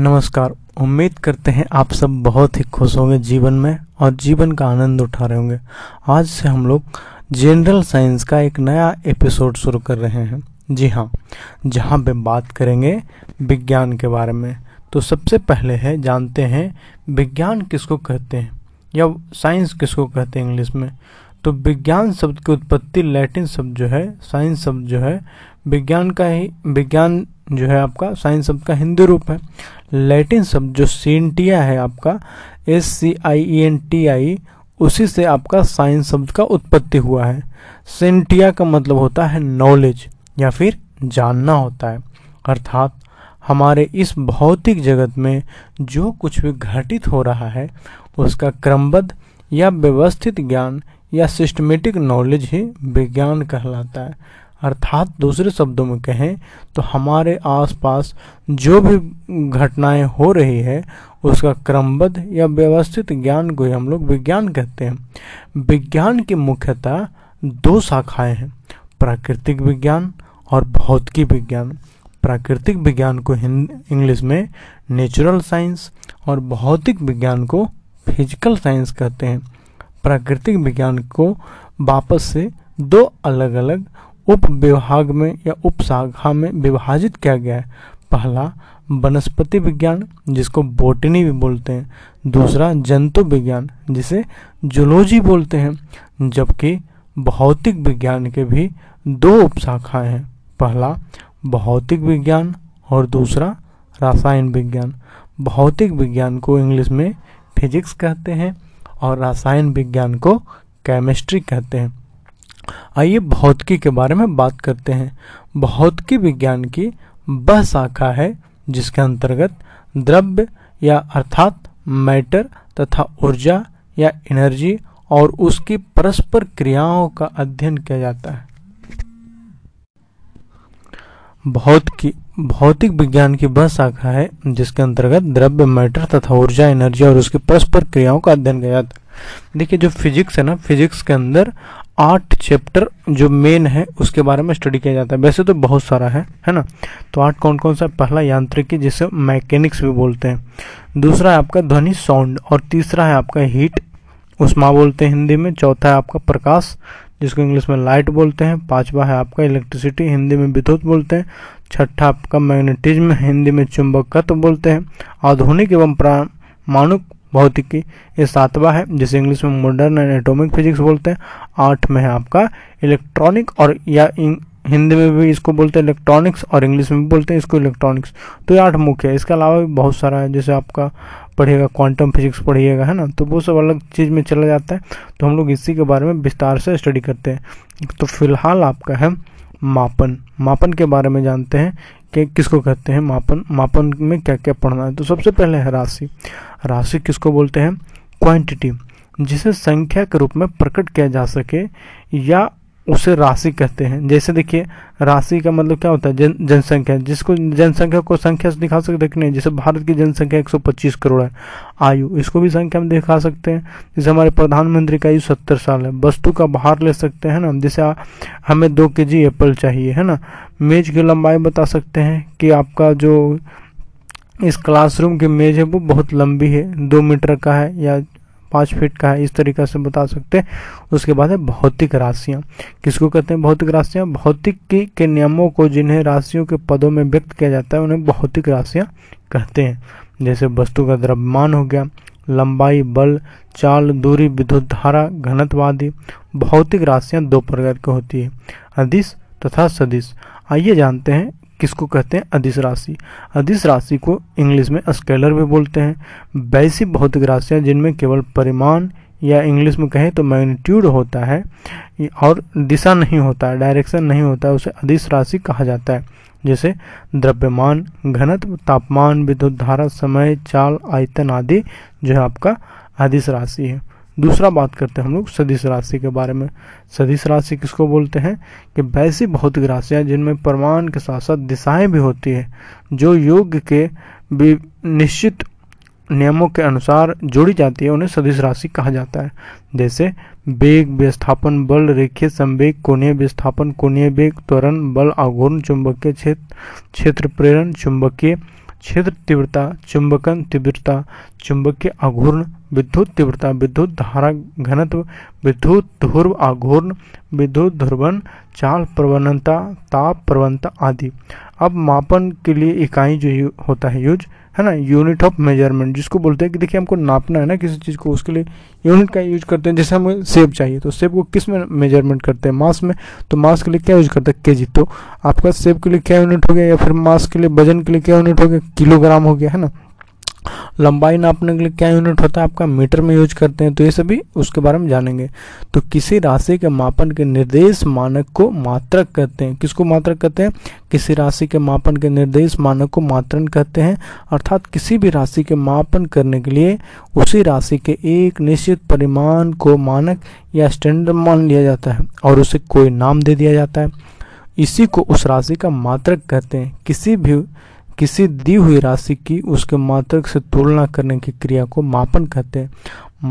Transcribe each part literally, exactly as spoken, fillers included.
नमस्कार। उम्मीद करते हैं आप सब बहुत ही खुश होंगे जीवन में और जीवन का आनंद उठा रहे होंगे। आज से हम लोग जनरल साइंस का एक नया एपिसोड शुरू कर रहे हैं। जी हाँ, जहाँ पे बात करेंगे विज्ञान के बारे में। तो सबसे पहले है, जानते हैं विज्ञान किसको कहते हैं या साइंस किसको कहते हैं इंग्लिश में। तो विज्ञान शब्द की उत्पत्ति लैटिन शब्द जो है साइंस शब्द जो है विज्ञान का ही विज्ञान जो है आपका साइंस शब्द का हिंदी रूप है। लैटिन शब्द जो सीएंटिया है आपका S C I E N T I, उसी से आपका साइंस शब्द का उत्पत्ति हुआ है। सेंटिया का मतलब होता है नॉलेज या फिर जानना होता है। अर्थात हमारे इस भौतिक जगत में जो कुछ भी घटित हो रहा है उसका क्रमबद्ध या व्यवस्थित ज्ञान या सिस्टमेटिक नॉलेज ही विज्ञान कहलाता है। अर्थात दूसरे शब्दों में कहें तो हमारे आसपास जो भी घटनाएं हो रही है उसका क्रमबद्ध या व्यवस्थित ज्ञान को ही हम लोग विज्ञान कहते हैं। विज्ञान की मुख्यतः दो शाखाएं हैं, प्राकृतिक विज्ञान और भौतिकी विज्ञान। प्राकृतिक विज्ञान को हिंदी इंग्लिश में नेचुरल साइंस और भौतिक विज्ञान को फिजिकल साइंस कहते हैं। प्राकृतिक विज्ञान को वापस से दो अलग अलग उप विभाग में या उप शाखा में विभाजित किया गया है। पहला वनस्पति विज्ञान जिसको बोटनी भी बोलते हैं, दूसरा जंतु विज्ञान जिसे जूलॉजी बोलते हैं। जबकि भौतिक विज्ञान के भी दो उप शाखाएं हैं, पहला भौतिक विज्ञान और दूसरा रसायन विज्ञान। भौतिक विज्ञान को इंग्लिश में फिजिक्स कहते हैं और रसायन विज्ञान को केमिस्ट्री कहते हैं। आइए भौतिकी के बारे में बात करते हैं। भौतिकी विज्ञान की वह शाखा है जिसके अंतर्गत द्रव्य या अर्थात मैटर तथा ऊर्जा या एनर्जी और उसकी परस्पर क्रियाओं का अध्ययन किया जाता है। भौतिकी भौतिक विज्ञान की वह शाखा है जिसके अंतर्गत द्रव्य मैटर तथा ऊर्जा एनर्जी और उसकी परस्पर क्रियाओं का अध्ययन किया जाता है। देखिए जो फिजिक्स है ना, फिजिक्स के अंदर आठ चैप्टर जो मेन है उसके बारे में स्टडी किया जाता है। वैसे तो बहुत सारा है है ना। तो आठ कौन कौन सा? पहला यांत्रिकी जिसे मैकेनिक्स भी बोलते हैं, दूसरा है आपका ध्वनि साउंड, और तीसरा है आपका हीट उष्मा बोलते हैं हिंदी में, चौथा है आपका प्रकाश जिसको इंग्लिश में लाइट बोलते हैं, पांचवा है आपका इलेक्ट्रिसिटी हिंदी में विद्युत बोलते हैं, छठा आपका मैग्नेटिज्म हिंदी में चुंबकत्व बोलते हैं, आधुनिक एवं परमाणुक भौतिकी ये सातवां है जिसे इंग्लिश में मॉडर्न एंड एटॉमिक फिजिक्स बोलते हैं, आठ में है आपका इलेक्ट्रॉनिक और या हिंदी में भी इसको बोलते हैं इलेक्ट्रॉनिक्स और इंग्लिश में भी बोलते हैं इसको इलेक्ट्रॉनिक्स। तो ये आठ मुख्य है, इसके अलावा भी बहुत सारा है जैसे आपका पढ़िएगा क्वांटम फिजिक्स पढ़िएगा है ना, तो वो सब अलग चीज़ में चला जाता है। तो हम लोग इसी के बारे में विस्तार से स्टडी करते हैं। तो फिलहाल आपका है मापन। मापन के बारे में जानते हैं कि किसको कहते हैं मापन, मापन में क्या क्या पढ़ना है। तो सबसे पहले है राशि। राशि किसको बोलते हैं? क्वांटिटी, जिसे संख्या के रूप में प्रकट किया जा सके या उसे राशि कहते हैं। जैसे देखिए राशि का मतलब क्या होता है? जन जनसंख्या, जिसको जनसंख्या को संख्या से दिखा सकते हैं। जैसे भारत की जनसंख्या एक सौ पच्चीस करोड़ है। आयु इसको भी संख्या में दिखा सकते हैं, जैसे हमारे प्रधानमंत्री का आयु सत्तर साल है। वस्तु का भार ले सकते हैं ना, जैसे हमें दो के जी एप्पल चाहिए है ना। मेज की लंबाई बता सकते हैं कि आपका जो इस क्लासरूम की मेज है वो बहुत लंबी है, दो मीटर का है या पाँच फीट का है, इस तरीक़े से बता सकते हैं। उसके बाद है भौतिक राशियाँ। किसको कहते हैं भौतिक राशियाँ? भौतिक की के नियमों को जिन्हें राशियों के पदों में व्यक्त किया जाता है उन्हें भौतिक राशियाँ कहते हैं। जैसे वस्तु का द्रव्यमान हो गया, लंबाई, बल, चाल, दूरी, विद्युत धारा, घनत्व आदि। भौतिक राशियाँ दो प्रकार की होती है, अदिश तथा सदिश। आइए जानते हैं किसको कहते हैं अदिश राशि। अदिश राशि को इंग्लिश में स्केलर भी बोलते हैं। वैसी भौतिक राशियाँ जिनमें केवल परिमाण या इंग्लिश में कहें तो मैग्नीट्यूड होता है और दिशा नहीं होता है, डायरेक्शन नहीं होता है, उसे अदिश राशि कहा जाता है। जैसे द्रव्यमान, घनत्व, तापमान, विद्युत धारा, समय, चाल, आयतन आदि जो है आपका अदिश राशि है। दूसरा बात करते हैं हम लोग सदिश राशि के बारे में। सदिश राशि किसको बोलते हैं? कि वैसी भौतिक राशियाँ जिनमें परिमाण के साथ साथ दिशाएं भी होती है, जो योग के भी निश्चित नियमों के अनुसार जोड़ी जाती है, उन्हें सदिश राशि कहा जाता है। जैसे वेग, विस्थापन, बल, रेखीय संवेग, कोणीय विस्थापन, कोणीय वेग, त्वरण, बल, आघूर्ण, चुंबकीय क्षेत्र, क्षेत्र प्रेरण, चुंबकीय छिद्र तीव्रता, चुंबकन तीव्रता, चुंबक के आघूर्ण, विद्युत तीव्रता, विद्युत धारा घनत्व, विद्युत ध्रुव आघूर्ण, विद्युत ध्रुवण, चाल प्रवणता, ताप प्रवणता आदि। अब मापन के लिए इकाई जो होता है यूज है ना, यूनिट ऑफ मेजरमेंट जिसको बोलते हैं कि देखिए हमको नापना है ना किसी चीज़ को, उसके लिए यूनिट का यूज करते हैं। जैसे हमें सेब चाहिए तो सेब को किस में मेजरमेंट करते हैं, मास में, तो मास के लिए क्या यूज करते हैं केजी। तो आपका सेब के लिए क्या यूनिट हो गया, या फिर मास के लिए वजन के लिए क्या यूनिट हो गया, किलोग्राम हो गया है ना। लंबाई नापने के लिए क्या यूनिट होता है, आपका मीटर में यूज करते हैं। तो ये सभी उसके बारे में जानेंगे। तो किसी राशि के मापन के निर्देश मानक को मात्रक कहते हैं। किसको मात्रक कहते हैं, किसी राशि के मापन के निर्देश मानक को मात्रन कहते हैं। अर्थात किसी भी राशि के मापन करने के लिए उसी राशि के एक निश्चित परिमाण को मानक या स्टैंडर्ड मान लिया जाता है और उसे कोई नाम दे दिया जाता है। इसी को उस राशि का मात्रक कहते हैं। किसी भी किसी दी हुई राशि की उसके मात्रक से तुलना करने की क्रिया को मापन कहते हैं।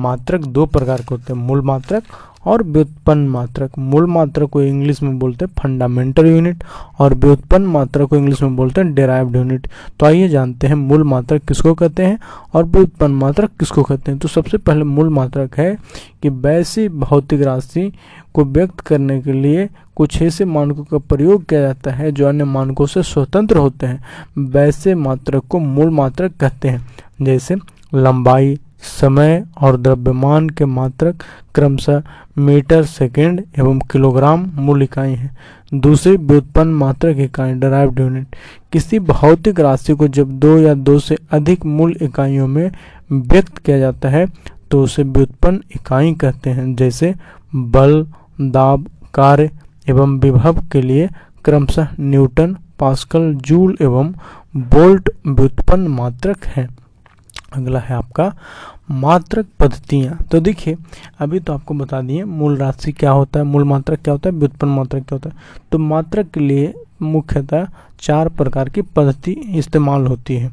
मात्रक दो प्रकार के होते हैं, मूल मात्रक और व्युत्पन्न मात्रक। मूल मात्रक को इंग्लिश में बोलते हैं फंडामेंटल यूनिट और व्युत्पन्न मात्रक को इंग्लिश में बोलते हैं डेराइव्ड यूनिट। तो आइए जानते हैं मूल मात्रक किसको कहते हैं और व्युत्पन्न मात्रक किसको कहते हैं। तो सबसे पहले मूल मात्रक है कि वैसी भौतिक राशि को व्यक्त करने के लिए कुछ ऐसे मानकों का प्रयोग किया जाता है जो अन्य मानकों से स्वतंत्र होते हैं। वैसे मात्रक को मूल मात्रक कहते हैं। जैसे लंबाई, समय और द्रव्यमान के मात्रक क्रमशः मीटर, सेकंड एवं किलोग्राम मूल इकाई हैं। दूसरी व्युत्पन्न मात्रक इकाई डेराइव्ड यूनिट, किसी भौतिक राशि को जब दो या दो से अधिक मूल इकाइयों में व्यक्त किया जाता है तो उसे व्युत्पन्न इकाई कहते हैं। जैसे बल, दाब, कार्य एवं विभव के लिए क्रमशः न्यूटन, पास्कल, जूल एवं वोल्ट व्युत्पन्न मात्रक हैं। अगला है आपका मात्रक पद्धतियाँ। तो देखिए अभी तो आपको बता दिए मूल राशि क्या होता है, मूल मात्रक क्या होता है, व्युत्पन्न मात्रक क्या होता है। तो मात्रक के लिए मुख्यतः चार प्रकार की पद्धति इस्तेमाल होती है।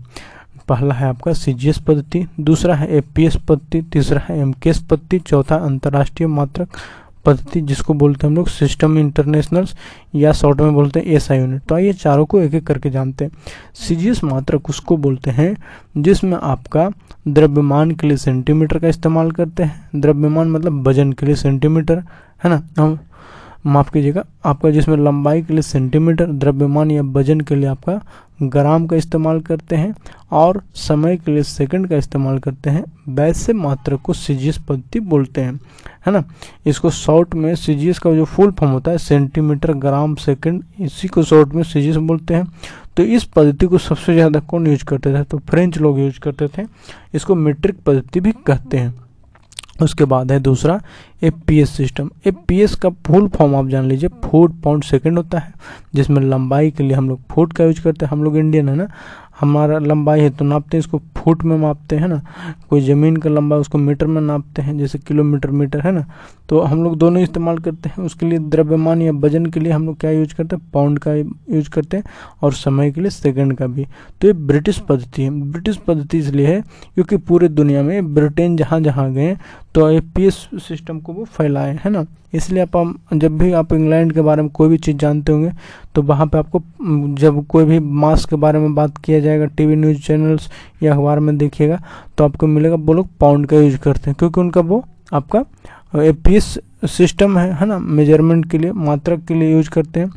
पहला है आपका सीजीएस पद्धति, दूसरा है एफपीएस पद्धति, तीसरा है एमकेएस पद्धति, चौथा अंतर्राष्ट्रीय मात्रक पद्धति जिसको बोलते हैं हम लोग सिस्टम इंटरनेशनल या शॉर्ट में बोलते हैं एसआई यूनिट। तो आइए चारों को एक एक करके जानते हैं। सीजीएस मात्रक उसको बोलते हैं जिसमें आपका द्रव्यमान के लिए सेंटीमीटर का इस्तेमाल करते हैं। द्रव्यमान मतलब वजन के लिए सेंटीमीटर है ना, हम माफ कीजिएगा, आपका जिसमें लंबाई के लिए सेंटीमीटर, द्रव्यमान या वजन के लिए आपका ग्राम का इस्तेमाल करते हैं और समय के लिए सेकंड का इस्तेमाल करते हैं। वैसे मात्रक को सीजीएस पद्धति बोलते हैं है ना। इसको शॉर्ट में सीजीएस का जो फुल फॉर्म होता है सेंटीमीटर, ग्राम, सेकंड, इसी को शॉर्ट में सीजीएस बोलते हैं। तो इस पद्धति को सबसे ज़्यादा कौन यूज करते थे, तो फ्रेंच लोग यूज करते थे। इसको मीट्रिक पद्धति भी कहते हैं। उसके बाद है दूसरा एफपीएस सिस्टम। एफपीएस का फुल फॉर्म आप जान लीजिए, फुट पाउंड सेकंड होता है, जिसमें लंबाई के लिए हम लोग फुट का यूज करते हैं। हम लोग इंडियन है ना, हमारा लंबाई है तो नापते हैं इसको फुट में मापते हैं ना। कोई ज़मीन का लंबाई उसको मीटर में नापते हैं, जैसे किलोमीटर मीटर है ना। तो हम लोग दोनों इस्तेमाल करते हैं। उसके लिए द्रव्यमान या वजन के लिए हम लोग क्या यूज करते हैं, पाउंड का यूज करते हैं और समय के लिए सेकंड का भी। तो ये ब्रिटिश पद्धति है। ब्रिटिश पद्धति इसलिए है क्योंकि पूरी दुनिया में ब्रिटेन जहाँ जहाँ गए तो एफपीएस सिस्टम को वो फैलाए है ना। इसलिए आप, आप जब भी आप इंग्लैंड के बारे में कोई भी चीज़ जानते होंगे तो वहाँ पे आपको जब कोई भी मास के बारे में बात किया जाएगा टीवी न्यूज़ चैनल्स या अखबार में देखिएगा तो आपको मिलेगा वो लोग पाउंड का यूज करते हैं, क्योंकि उनका वो आपका एफपीएस सिस्टम है है ना, मेजरमेंट के लिए, मात्रक के लिए यूज करते हैं।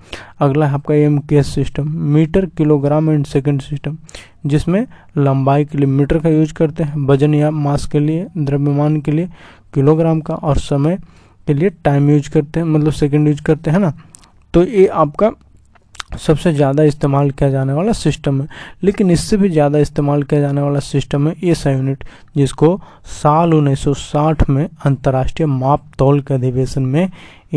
अगला है आपका MKS system, metre, kilogram and second system, जिसमें लंबाई के लिए मीटर का यूज करते हैं, वजन या मास के लिए, द्रव्यमान के लिए किलोग्राम का और समय के लिए टाइम यूज करते हैं, मतलब सेकंड यूज करते हैं ना। तो ये आपका सबसे ज़्यादा इस्तेमाल किया जाने वाला सिस्टम है। लेकिन इससे भी ज़्यादा इस्तेमाल किया जाने वाला सिस्टम है एसआई यूनिट, जिसको साल उन्नीस सौ साठ में अंतर्राष्ट्रीय माप तौल के अधिवेशन में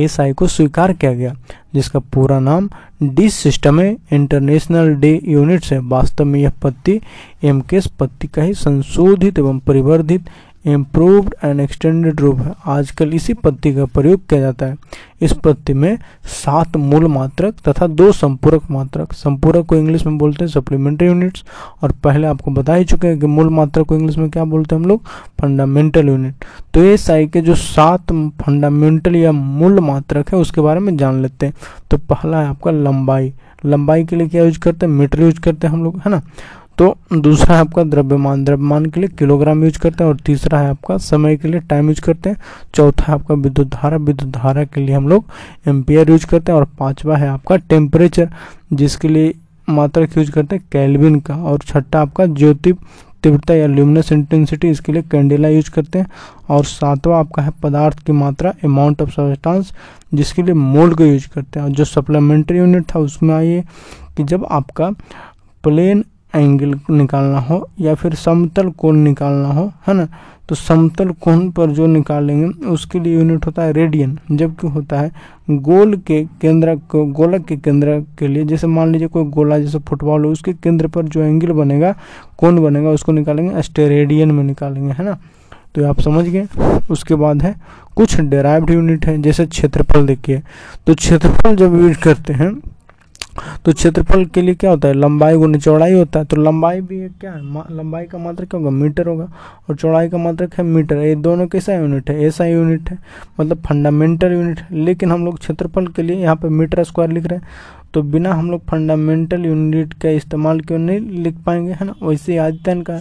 एसआई को स्वीकार किया गया, जिसका पूरा नाम डी सिस्टम है, इंटरनेशनल डे यूनिट्स है। वास्तव में यह पद्धति एमकेएस पद्धति का ही संशोधित एवं परिवर्धित इम्प्रूव्ड एंड एक्सटेंडेड रूप है। आजकल इसी पद्धति का प्रयोग किया जाता है। इस पद्धति में सात मूल मात्रक तथा दो संपूरक मात्रक, संपूरक को इंग्लिश में बोलते हैं सप्लीमेंट्री यूनिट्स, और पहले आपको बता ही चुके हैं कि मूल मात्रक को इंग्लिश में क्या बोलते हैं हम लोग, फंडामेंटल यूनिट। तो ये साई के जो सात फंडामेंटल या मूल मात्रक है उसके बारे में जान लेते हैं। तो पहला है आपका लंबाई। लंबाई के लिए क्या यूज करते हैं, मीटर यूज करते हैं हम लोग है ना। तो दूसरा है आपका द्रव्यमान, द्रव्यमान के लिए किलोग्राम यूज करते हैं, और तीसरा है आपका समय के लिए टाइम यूज करते हैं, चौथा है आपका विद्युत धारा, विद्युत धारा के लिए हम लोग एम्पियर यूज करते हैं, और पांचवा है आपका टेम्परेचर जिसके लिए मात्रक यूज करते हैं केल्विन का, और छठा आपका ज्योति तीव्रता या ल्यूमिनस इंटेंसिटी, इसके लिए कैंडेला यूज करते हैं, और सातवां आपका है पदार्थ की मात्रा, अमाउंट ऑफ सब्सटेंस, जिसके लिए मोल को यूज करते हैं। और जो सप्लीमेंट्री यूनिट था उसमें आइए कि जब आपका प्लेन एंगल निकालना हो या फिर समतल कोण निकालना हो, है ना, तो समतल कोण पर जो निकालेंगे उसके लिए यूनिट होता है रेडियन, जबकि होता है गोल के केंद्र को, गोलक के केंद्र के लिए, जैसे मान लीजिए कोई गोला जैसे फुटबॉल हो, उसके केंद्र पर जो एंगल बनेगा, कोण बनेगा, उसको निकालेंगे स्टेरेडियन में निकालेंगे, है ना, तो आप समझ गए। उसके बाद है कुछ डेराइव्ड यूनिट है, जैसे क्षेत्रफल, देखिए तो क्षेत्रफल जब यूज करते हैं तो क्षेत्रफल के लिए क्या होता है, लंबाई गुना चौड़ाई होता है, तो लंबाई भी है क्या है, लंबाई का मात्रक क्या होगा, मीटर होगा, और चौड़ाई का मात्रक है मीटर। ये दोनों कैसा यूनिट है, एसआई यूनिट है, मतलब फंडामेंटल यूनिट है, लेकिन हम लोग क्षेत्रफल के लिए यहाँ पे मीटर स्क्वायर लिख रहे हैं, तो बिना हम लोग फंडामेंटल यूनिट का इस्तेमाल क्यों नहीं लिख पाएंगे, है ना। वैसे आयतन का,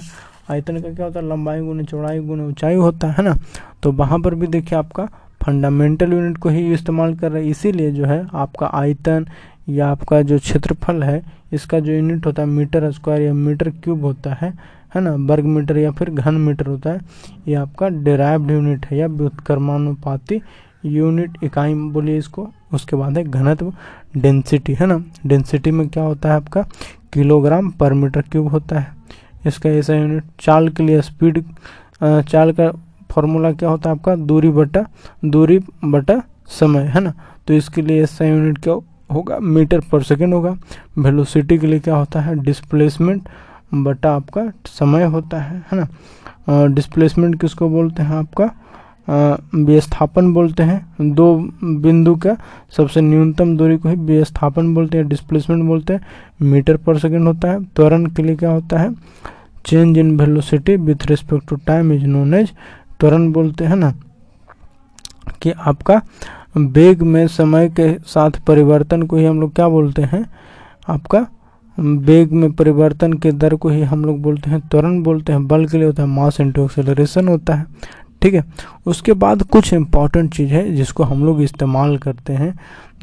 आयतन का क्या होता है, लंबाई गुना चौड़ाई गुना ऊंचाई होता है ना, तो वहाँ पर भी देखिए आपका फंडामेंटल यूनिट को ही इस्तेमाल कर रहे हैं, इसीलिए जो है आपका आयतन या आपका जो क्षेत्रफल है इसका जो यूनिट होता है मीटर स्क्वायर या मीटर क्यूब होता है, है ना, वर्ग मीटर या फिर घन मीटर होता है। ये आपका डेराइव्ड यूनिट है या व्युत्क्रमानुपाती यूनिट, इकाई बोलिए इसको। उसके बाद है घनत्व, डेंसिटी, है ना, डेंसिटी में क्या होता है आपका किलोग्राम पर मीटर क्यूब होता है, इसका ऐसा यूनिट। चाल के लिए स्पीड, चाल का फॉर्मूला क्या होता है आपका, दूरी बटा दूरी बटा समय, है ना, तो इसके लिए ऐसा यूनिट क्या होगा, मीटर पर सेकेंड होगा। वेलोसिटी के लिए क्या होता है, डिस्प्लेसमेंट बटा आपका समय होता है, है ना, डिस्प्लेसमेंट किसको बोलते हैं आपका, विस्थापन बोलते हैं, दो बिंदु का सबसे न्यूनतम दूरी को ही विस्थापन बोलते हैं, डिस्प्लेसमेंट बोलते हैं, मीटर पर सेकेंड होता है। त्वरण के लिए क्या होता है, change in velocity with respect to time is known as त्वरण बोलते हैं, ना कि आपका वेग में समय के साथ परिवर्तन को ही हम लोग क्या बोलते हैं, आपका वेग में परिवर्तन के दर को ही हम लोग बोलते हैं त्वरण बोलते हैं। बल के लिए होता है मास इनटू एक्सेलरेशन होता है, ठीक है। उसके बाद कुछ इम्पॉर्टेंट चीज़ है जिसको हम लोग इस्तेमाल करते हैं,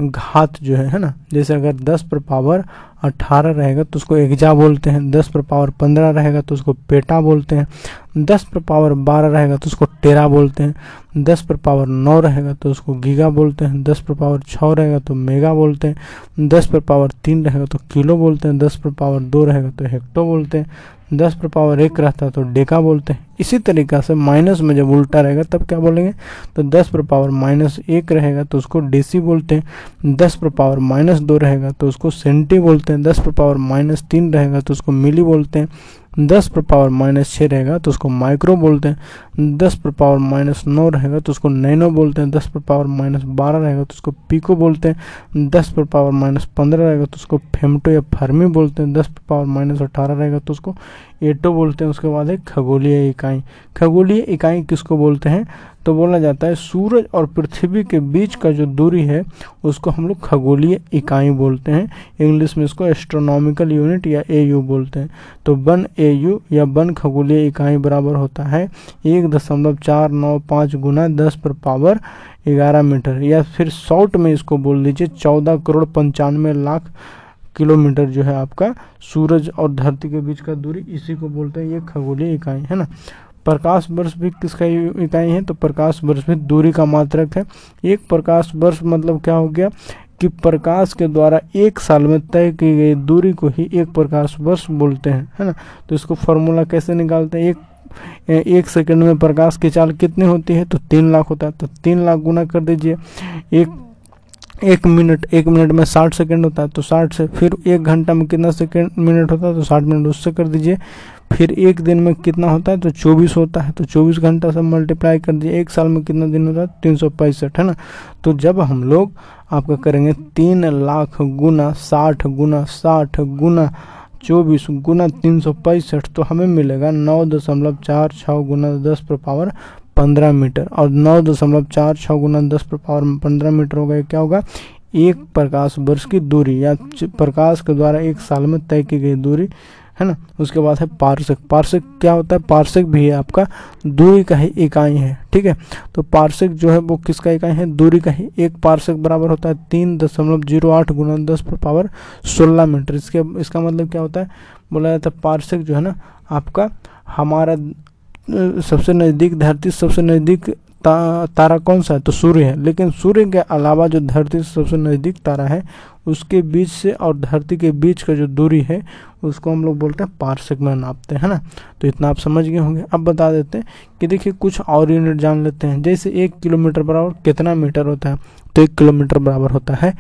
घात जो है, है ना, जैसे अगर दस पर पावर अठारह रहेगा तो उसको एक्जा बोलते हैं, दस पर पावर पंद्रह रहेगा तो उसको पेटा बोलते हैं, दस पर पावर बारह रहेगा तो उसको टेरा बोलते हैं, दस पर पावर नौ रहेगा तो उसको गीगा बोलते हैं, दस पर पावर छः रहेगा तो मेगा बोलते हैं, दस पर पावर तीन रहेगा तो किलो बोलते हैं, दस पर पावर दो रहेगा तो हेक्टो बोलते हैं, दस पर पावर एक रहता है तो डेका बोलते हैं। इसी तरीक़ा से माइनस में जब उल्टा रहेगा तब क्या बोलेंगे, तो दस पर पावर माइनस एक रहेगा तो उसको डेसी बोलते हैं, दस पर पावर माइनस दो रहेगा तो उसको सेंटी बोलते हैं, दस पर पावर माइनस तीन रहेगा तो उसको मिली बोलते हैं, दस पर पावर माइनस छः रहेगा तो उसको माइक्रो बोलते हैं, दस पर पावर माइनस नौ रहेगा तो उसको नैनो बोलते हैं, दस पर पावर माइनस बारह रहेगा तो उसको पिको बोलते हैं, दस पर पावर माइनस पंद्रह रहेगा तो उसको फेमटो या फर्मी बोलते हैं, दस पर पावर माइनस अठारह रहेगा तो उसको एटो बोलते हैं। उसके बाद है खगोलीय इकाई, खगोलीय इकाई किसको बोलते हैं, तो बोला जाता है सूरज और पृथ्वी के बीच का जो दूरी है उसको हम लोग खगोलीय इकाई बोलते हैं, इंग्लिश में इसको एस्ट्रोनॉमिकल यूनिट या एयू बोलते हैं। तो वन एयू या वन खगोलीय इकाई बराबर होता है एक दशमलव चार नौ पाँच गुना दस पर पावर ग्यारह मीटर, या फिर शॉर्ट में इसको बोल दीजिए चौदह करोड़ पंचानवे लाख किलोमीटर जो है आपका सूरज और धरती के बीच का दूरी, इसी को बोलते हैं ये खगोलीय इकाई, है ना। प्रकाश वर्ष भी किसका इकाई है, तो प्रकाश वर्ष भी दूरी का मात्रक है। एक प्रकाश वर्ष मतलब क्या हो गया कि प्रकाश के द्वारा एक साल में तय की गई दूरी को ही एक प्रकाश वर्ष बोलते हैं, है ना। तो इसको फॉर्मूला कैसे निकालते हैं, एक एक सेकंड में प्रकाश की चाल कितनी होती है, तो तीन लाख होता है, तो तीन लाख गुना कर दीजिए, एक एक मिनट, एक मिनट में साठ सेकंड होता है तो साठ से, फिर एक घंटा में कितना सेकंड मिनट होता है तो साठ मिनट उससे कर दीजिए, फिर एक दिन में कितना होता है तो चौबीस होता है, तो चौबीस घंटा से मल्टीप्लाई कर दीजिए, एक साल में कितना दिन होता है तीन सौ पैंसठ, है ना। तो जब हम लोग आपका करेंगे तीन लाख गुना साठ गुना साठ गुना चौबीस गुना तीन सौ पैंसठ तो हमें मिलेगा नौ दशमलव चार छः गुना दस पर पावर पंद्रह मीटर, और नौ दशमलव चार छः गुना दस पर पावर पंद्रह मीटर होगा क्या होगा, एक प्रकाश वर्ष की दूरी या प्रकाश के द्वारा एक साल में तय की गई दूरी, है ना। उसके बाद है पार्सेक। पार्सेक क्या होता है? पार्सेक भी है आपका दूरी का ही इकाई है, ठीक है। तो पार्सेक जो है वो किसका इकाई है? दूरी का ही। एक पार्सेक बराबर होता है तीन दशमलव जीरो आठ गुना दस पर पावर सोलह मीटर। इसके इसका मतलब क्या होता है? बोला जाता है पार्सेक जो है ना आपका हमारा सबसे नज़दीक धरती सबसे नज़दीक ता, तारा कौन सा है? तो सूर्य है। लेकिन सूर्य के अलावा जो धरती से सबसे नज़दीक तारा है उसके बीच से और धरती के बीच का जो दूरी है उसको हम लोग बोलते हैं पार्सेक में नापते हैं, है ना। तो इतना आप समझ गए होंगे। अब बता देते हैं कि देखिए कुछ और यूनिट जान लेते हैं। जैसे एक किलोमीटर बराबर कितना मीटर होता है? तो एक किलोमीटर बराबर होता है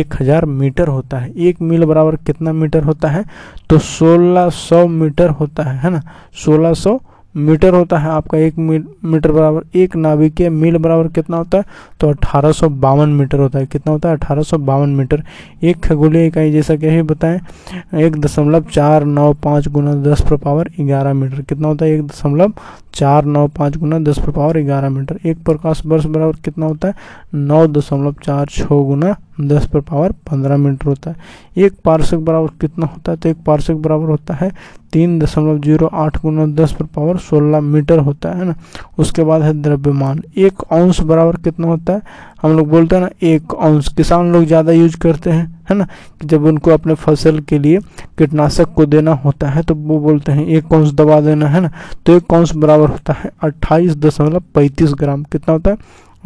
एक हज़ार मीटर होता है। एक मील बराबर कितना मीटर होता है? तो सोलह सौ मीटर होता है, है ना। सोलह सौ मीटर होता है आपका एक मीटर बराबर। एक नाभिकीय मील बराबर कितना होता है? तो अठारह सौ बावन मीटर होता है। कितना होता है? अठारह सौ बावन मीटर। एक खगोलीय इकाई जैसा कि ही बताएं एक दशमलव चार नौ पाँच गुना दस पर पावर ग्यारह मीटर। कितना होता है? एक दशमलव चार नौ पाँच गुना दस पर पावर ग्यारह मीटर। एक प्रकाश वर्ष बराबर कितना होता है? नौ दशमलव चार छः गुना दस पर पावर पंद्रह मीटर होता है। एक पार्सेक बराबर कितना होता है? तो एक पार्सेक बराबर होता है तीन दशमलव जीरो आठ गुना दस पर पावर सोलह मीटर होता है ना। उसके बाद है द्रव्यमान। एक औंस बराबर कितना होता है? हम लोग बोलते हैं ना एक औंस। किसान लोग ज़्यादा यूज करते हैं, है ना, कि जब उनको अपने फसल के लिए कीटनाशक को देना होता है तो वो बोलते हैं एक औंस दवा देना, है ना। तो एक औंस बराबर होता है अट्ठाईस दशमलव पैंतीस ग्राम। कितना होता है?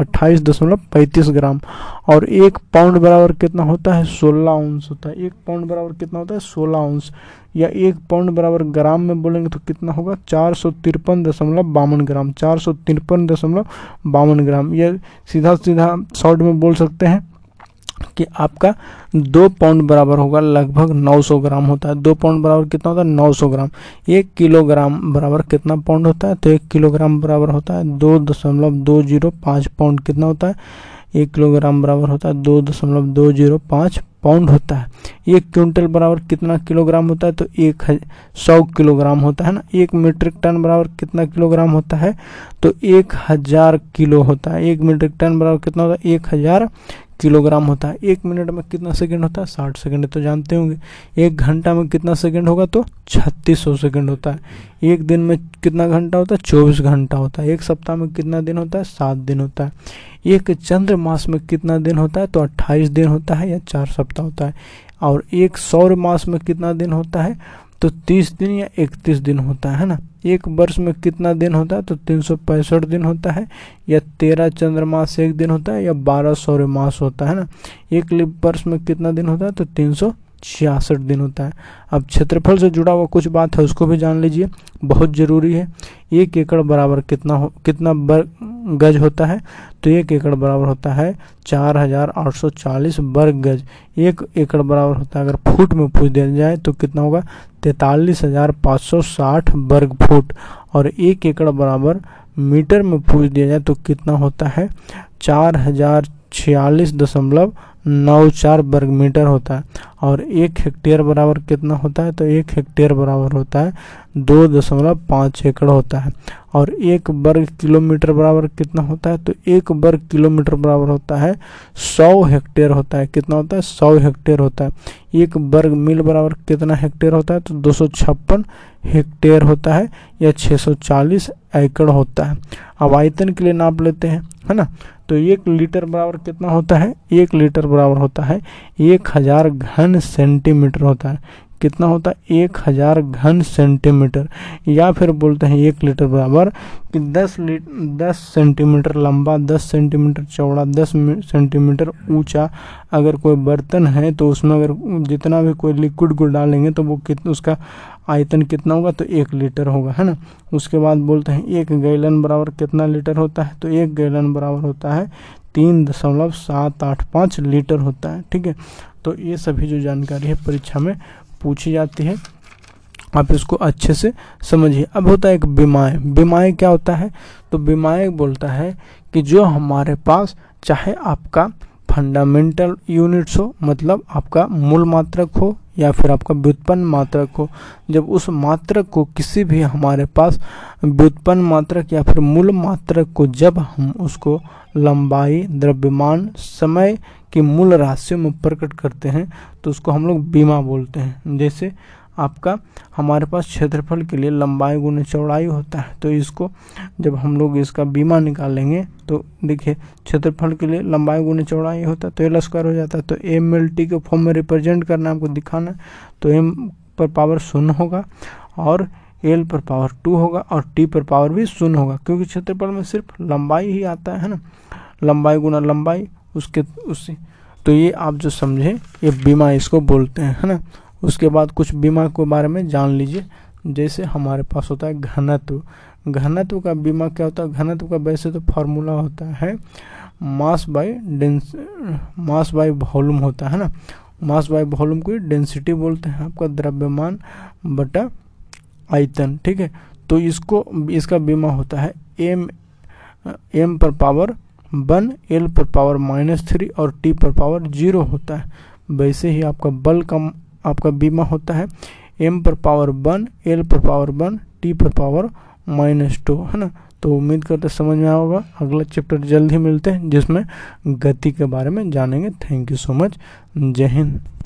अट्ठाईस दशमलव पैंतीस ग्राम। और एक पाउंड बराबर कितना होता है? सोलह औंस होता है। एक पाउंड बराबर कितना होता है? सोलह औंस। या एक पाउंड बराबर ग्राम में बोलेंगे तो कितना होगा? चार सौ तिरपन दशमलव बावन ग्राम। चार सौ तिरपन दशमलव बावन ग्राम। या सीधा सीधा शॉर्ट में बोल सकते हैं कि आपका दो पाउंड बराबर होगा लगभग नौ सौ ग्राम होता है। दो पाउंड बराबर कितना होता है? नौ सौ ग्राम। एक किलोग्राम बराबर कितना पाउंड होता है? तो एक किलोग्राम बराबर होता है दो दशमलव दो जीरो पाँच पाउंड। कितना होता है? एक किलोग्राम बराबर होता है दो दशमलव दो जीरो पाँच पाउंड होता है। एक क्विंटल बराबर कितना किलोग्राम होता है? तो एक सौ किलोग्राम होता है ना। एक मीट्रिक टन बराबर कितना किलोग्राम होता है? तो एक हज़ार किलो होता है। एक मीट्रिक टन बराबर कितना होता है? एक हज़ार किलोग्राम होता है। एक मिनट में कितना सेकंड होता है? साठ सेकंड तो जानते होंगे। एक घंटा में कितना सेकंड होगा? तो छत्तीस सौ सेकंड होता है। एक दिन में कितना घंटा होता है? चौबीस घंटा होता है। एक सप्ताह में कितना दिन होता है? सात दिन होता है। एक चंद्रमास में कितना दिन होता है? तो अट्ठाईस दिन होता है या चार सप्ताह होता है। और एक सौर मास में कितना दिन होता है? तो तीस दिन या इकतीस दिन होता है ना। एक वर्ष में कितना दिन होता है? तो तीन सौ पैंसठ दिन होता है। या तेरह चंद्रमास एक दिन होता है या बारह सौर्य मास होता है ना। एक लीप वर्ष में कितना दिन होता है? तो तीन सौ छियासठ दिन होता है। अब क्षेत्रफल से जुड़ा हुआ कुछ बात है, उसको भी जान लीजिए, बहुत ज़रूरी है। एक एकड़ बराबर कितना हो कितना वर्ग गज होता है? तो एक एकड़ बराबर होता है चार हज़ार आठ सौ चालीस वर्ग गज। एक एकड़ बराबर होता है अगर फुट में पूछ दिया जाए तो कितना होगा? तैंतालीस हज़ार पाँच सौ साठ वर्ग फुट। और एक एकड़ बराबर मीटर में पूछ दिया जाए तो कितना होता है? चार हज़ार छियालीस दशमलव नौ चार वर्ग मीटर होता है। और एक हेक्टेयर बराबर कितना होता है? तो एक हेक्टेयर बराबर होता है दो दशमलव पाँच एकड़ होता है। और एक वर्ग किलोमीटर बराबर कितना होता है? तो एक वर्ग किलोमीटर बराबर होता है सौ हेक्टेयर होता है। कितना होता है? सौ हेक्टेयर होता है। एक वर्ग मील बराबर कितना हेक्टेयर होता है? तो दो सौ छप्पन हेक्टेयर होता है या छः सौ चालीस एकड़ होता है। अब आयतन के लिए नाप लेते हैं, है ना। तो एक लीटर बराबर कितना होता है? एक लीटर बराबर होता है एक हज़ार घन सेंटीमीटर होता है। कितना होता है? एक हज़ार घन सेंटीमीटर। या फिर बोलते हैं एक लीटर बराबर कि दस लीट दस सेंटीमीटर लंबा, दस सेंटीमीटर चौड़ा, दस सेंटीमीटर ऊंचा अगर कोई बर्तन है तो उसमें अगर जितना भी कोई लिक्विड को डालेंगे तो वो कितना उसका आयतन कितना होगा? तो एक लीटर होगा, है ना। उसके बाद बोलते हैं एक गैलन बराबर कितना लीटर होता है? तो एक गैलन बराबर होता है तीन दशमलव सात आठ पाँच लीटर होता है, ठीक है। तो ये सभी जो जानकारी है परीक्षा में पूछी जाती है, आप इसको अच्छे से समझिए। अब होता है एक बीमाय। बीमाय क्या होता है? तो बीमाय बोलता है कि जो हमारे पास चाहे आपका फंडामेंटल यूनिट्स हो, मतलब आपका मूल मात्रक हो या फिर आपका व्युत्पन्न मात्रक हो, जब उस मात्रक को किसी भी हमारे पास व्युत्पन्न मात्रक या फिर मूल मात्रक को जब हम उसको लंबाई, द्रव्यमान, समय की मूल राशियों में प्रकट करते हैं तो उसको हम लोग बीमा बोलते हैं। जैसे आपका हमारे पास क्षेत्रफल के लिए लंबाई गुना चौड़ाई होता है। तो इसको जब हम लोग इसका बीमा निकालेंगे तो देखिए क्षेत्रफल के लिए लंबाई गुना चौड़ाई होता है तो एल स्क्वायर हो जाता है। तो एम एल टी के फॉर्म में रिप्रेजेंट करना आपको दिखाना है तो एम पर पावर शून्य होगा और एल पर पावर टू होगा और टी पर पावर भी शून्य होगा, क्योंकि क्षेत्रफल में सिर्फ लंबाई ही आता है ना, लंबाई गुना लंबाई उसके उससे। तो ये आप जो समझे ये बीमा इसको बोलते हैं, है ना। उसके बाद कुछ बीमा के बारे में जान लीजिए। जैसे हमारे पास होता है घनत्व। घनत्व का बीमा क्या होता है? घनत्व का वैसे तो फार्मूला होता है mass by dense mass by volume होता है ना। मास बाय वॉल्यूम को डेंसिटी बोलते हैं, आपका द्रव्यमान बटा आयतन, ठीक है। तो इसको इसका बीमा होता है एम एम पर पावर वन, एल पर पावर माइनस थ्री और टी पर पावर जीरो होता है। वैसे ही आपका बल का आपका बीमा होता है एम पर पावर वन, एल पर पावर वन, टी पर पावर माइनस टू, है ना। तो उम्मीद करते समझ में आया होगा। अगला चैप्टर जल्द ही मिलते हैं जिसमें गति के बारे में जानेंगे। Thank you so much. जय हिंद।